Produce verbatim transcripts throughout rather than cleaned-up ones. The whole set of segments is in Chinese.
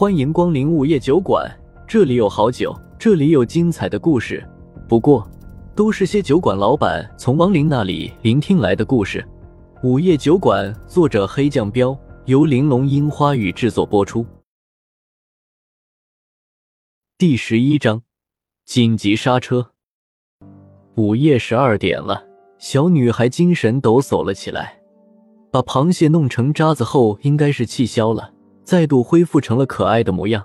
欢迎光临午夜酒馆，这里有好酒，这里有精彩的故事。不过，都是些酒馆老板从亡灵那里聆听来的故事。午夜酒馆，作者黑酱标，由玲珑樱花雨制作播出。第十一章，紧急刹车。午夜十二点了，小女孩精神抖擞了起来。把螃蟹弄成渣子后，应该是气消了，再度恢复成了可爱的模样。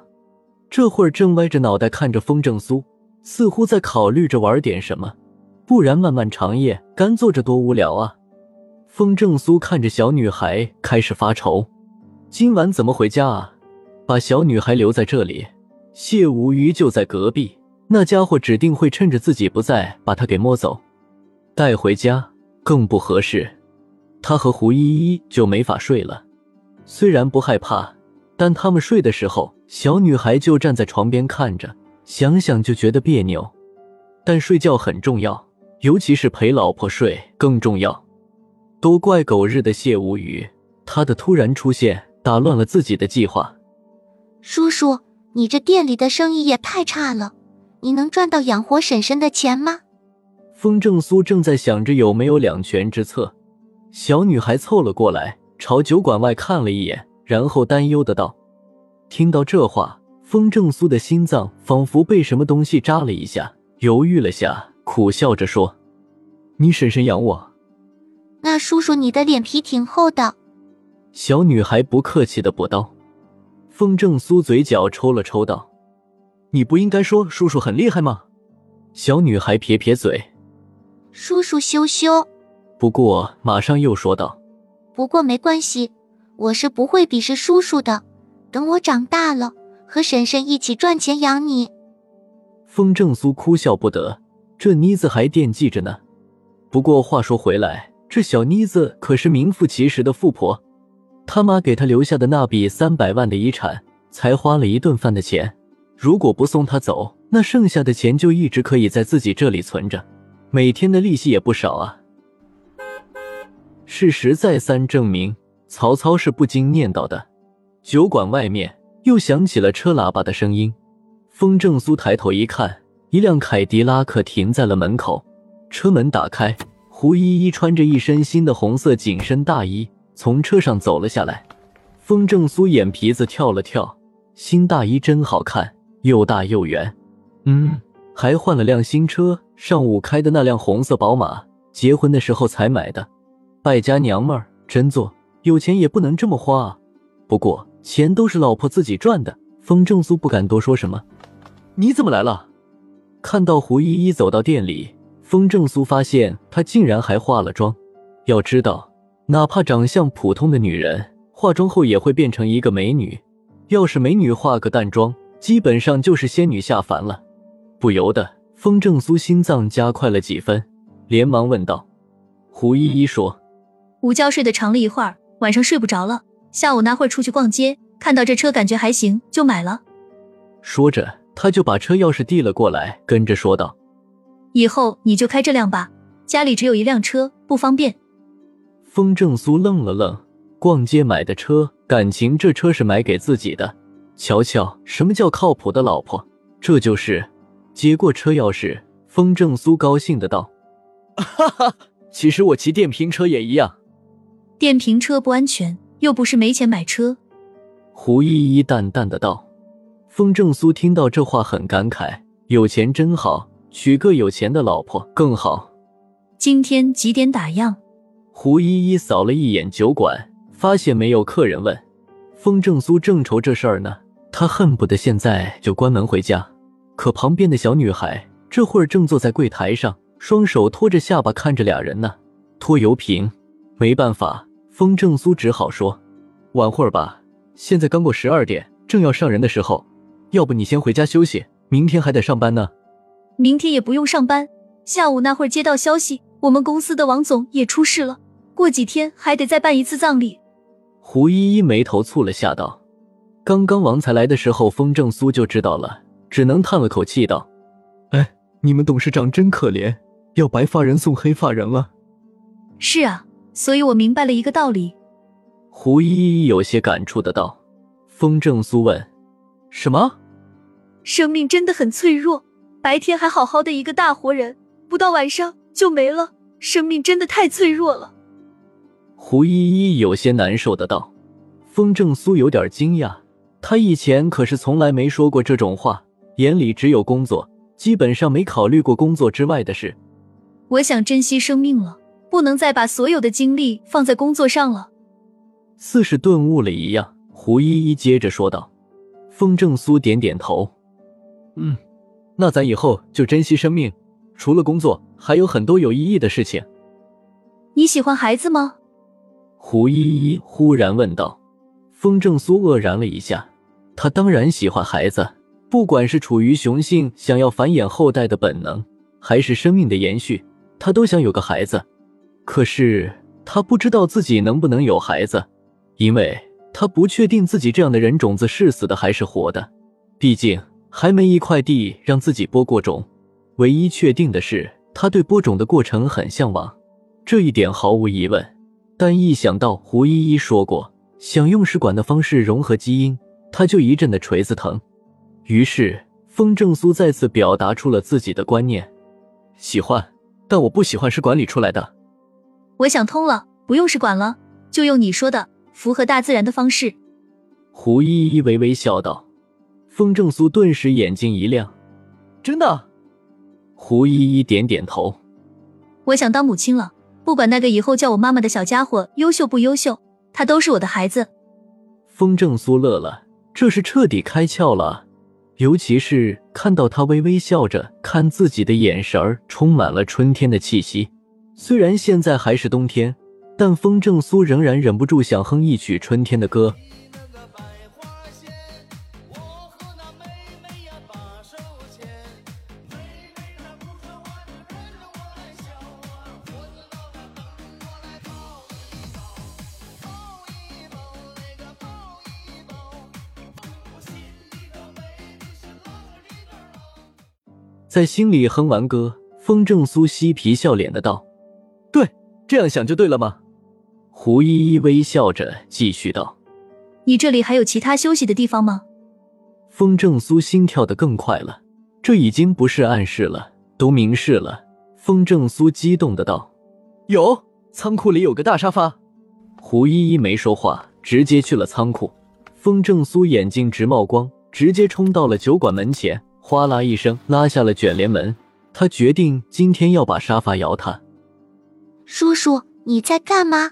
这会儿正歪着脑袋看着风正苏，似乎在考虑着玩点什么，不然漫漫长夜干坐着多无聊啊。风正苏看着小女孩开始发愁，今晚怎么回家啊？把小女孩留在这里，谢无鱼就在隔壁，那家伙指定会趁着自己不在把她给摸走，带回家更不合适。他和胡依依就没法睡了，虽然不害怕，但他们睡的时候，小女孩就站在床边看着，想想就觉得别扭。但睡觉很重要，尤其是陪老婆睡更重要。都怪狗日的谢无语，他的突然出现打乱了自己的计划。叔叔，你这店里的生意也太差了，你能赚到养活婶婶的钱吗？风正苏正在想着有没有两全之策。小女孩凑了过来，朝酒馆外看了一眼，然后担忧的道。听到这话，风正苏的心脏仿佛被什么东西扎了一下，犹豫了下，苦笑着说，你婶婶养我？那叔叔你的脸皮挺厚的。小女孩不客气的补刀。风正苏嘴角抽了抽道，你不应该说叔叔很厉害吗？小女孩撇撇嘴，叔叔羞羞。不过马上又说道，不过没关系，我是不会鄙视叔叔的，等我长大了和婶婶一起赚钱养你。风正苏哭笑不得，这妮子还惦记着呢。不过话说回来，这小妮子可是名副其实的富婆，他妈给她留下的那笔三百万的遗产才花了一顿饭的钱，如果不送她走，那剩下的钱就一直可以在自己这里存着，每天的利息也不少啊。事实再三证明，曹操是不经念叨的。酒馆外面又响起了车喇叭的声音。风正苏抬头一看，一辆凯迪拉克停在了门口，车门打开，胡依依穿着一身新的红色紧身大衣从车上走了下来。风正苏眼皮子跳了跳，新大衣真好看，又大又圆。嗯，还换了辆新车，上午开的那辆红色宝马，结婚的时候才买的。败家娘们儿，真做，有钱也不能这么花啊。不过钱都是老婆自己赚的，风正苏不敢多说什么。你怎么来了？看到胡依依走到店里，风正苏发现她竟然还化了妆。要知道，哪怕长相普通的女人，化妆后也会变成一个美女，要是美女化个淡妆，基本上就是仙女下凡了。不由得风正苏心脏加快了几分，连忙问道。胡依依说，午觉睡得长了一会儿，晚上睡不着了，下午那会儿出去逛街，看到这车感觉还行，就买了。说着他就把车钥匙递了过来，跟着说道，以后你就开这辆吧，家里只有一辆车，不方便。风正苏愣了愣，逛街买的车，感情这车是买给自己的。瞧瞧什么叫靠谱的老婆，这就是。接过车钥匙，风正苏高兴的道，哈哈，其实我骑电瓶车也一样。电瓶车不安全，又不是没钱买车。胡依依淡淡的道。风正苏听到这话很感慨，有钱真好，娶个有钱的老婆更好。今天几点打烊？胡依依扫了一眼酒馆，发现没有客人问。风正苏正愁这事儿呢，他恨不得现在就关门回家。可旁边的小女孩这会儿正坐在柜台上，双手托着下巴看着俩人呢，拖油瓶。没办法，风正苏只好说，晚会儿吧，现在刚过十二点，正要上人的时候，要不你先回家休息，明天还得上班呢。明天也不用上班，下午那会儿接到消息，我们公司的王总也出事了，过几天还得再办一次葬礼。胡依依眉头蹙了下道。刚刚王才来的时候，风正苏就知道了，只能叹了口气道，哎，你们董事长真可怜，要白发人送黑发人了。是啊，所以我明白了一个道理。胡依依有些感触的道。风正苏问，什么？生命真的很脆弱，白天还好好的一个大活人，不到晚上就没了，生命真的太脆弱了。胡依依有些难受的道。风正苏有点惊讶，他以前可是从来没说过这种话，眼里只有工作，基本上没考虑过工作之外的事。我想珍惜生命了，不能再把所有的精力放在工作上了。似是顿悟了一样，胡依依接着说道。风正苏点点头，嗯，那咱以后就珍惜生命，除了工作还有很多有意义的事情。你喜欢孩子吗？胡依依忽然问道。风正苏愕然了一下，他当然喜欢孩子，不管是处于雄性想要繁衍后代的本能，还是生命的延续，他都想有个孩子。可是他不知道自己能不能有孩子，因为他不确定自己这样的人种子是死的还是活的，毕竟还没一块地让自己播过种。唯一确定的是，他对播种的过程很向往，这一点毫无疑问。但一想到胡依依说过想用试管的方式融合基因，他就一阵的锤子疼。于是风正苏再次表达出了自己的观念，喜欢，但我不喜欢试管里出来的。我想通了，不用试管了，就用你说的符合大自然的方式。胡依依微微笑道。风正苏顿时眼睛一亮，真的？胡依依点点头。我想当母亲了，不管那个以后叫我妈妈的小家伙优秀不优秀，他都是我的孩子。风正苏乐了，这是彻底开窍了，尤其是看到他微微笑着看自己的眼神充满了春天的气息。虽然现在还是冬天，但风正苏仍然忍不住想哼一曲春天的歌。在心里哼完歌，风正苏嬉皮笑脸的道：对，这样想就对了吗？胡依依微笑着继续道：你这里还有其他休息的地方吗？风正苏心跳得更快了，这已经不是暗示了，都明示了。风正苏激动的道：有，仓库里有个大沙发。胡依依没说话，直接去了仓库。风正苏眼睛直冒光，直接冲到了酒馆门前，哗啦一声拉下了卷帘门。他决定今天要把沙发摇塌。叔叔，你在干嘛？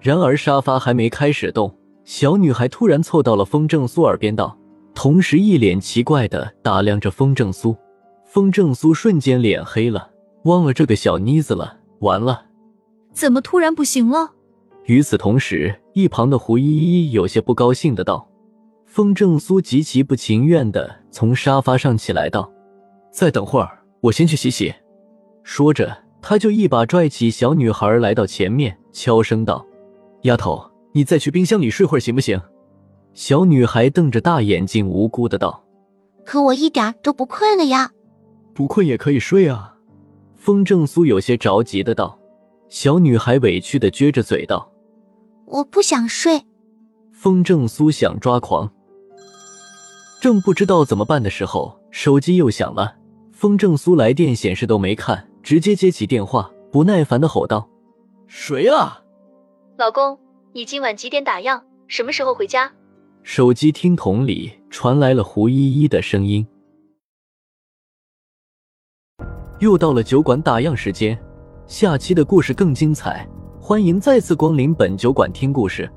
然而沙发还没开始动，小女孩突然凑到了风正苏耳边道，同时一脸奇怪地打量着风正苏。风正苏瞬间脸黑了，忘了这个小妮子了，完了，怎么突然不行了？与此同时，一旁的胡依依有些不高兴的道。风正苏极其不情愿地从沙发上起来道：再等会儿，我先去洗洗。说着他就一把拽起小女孩来到前面，悄声道：丫头，你再去冰箱里睡会儿行不行？小女孩瞪着大眼睛无辜的道：可我一点都不困了呀。不困也可以睡啊。风正苏有些着急的道。小女孩委屈的撅着嘴道：我不想睡。风正苏想抓狂，正不知道怎么办的时候，手机又响了。风正苏来电显示都没看，直接接起电话，不耐烦地吼道：谁啊？老公，你今晚几点打烊？什么时候回家？手机听筒里传来了胡依依的声音。又到了酒馆打烊时间，下期的故事更精彩，欢迎再次光临本酒馆听故事。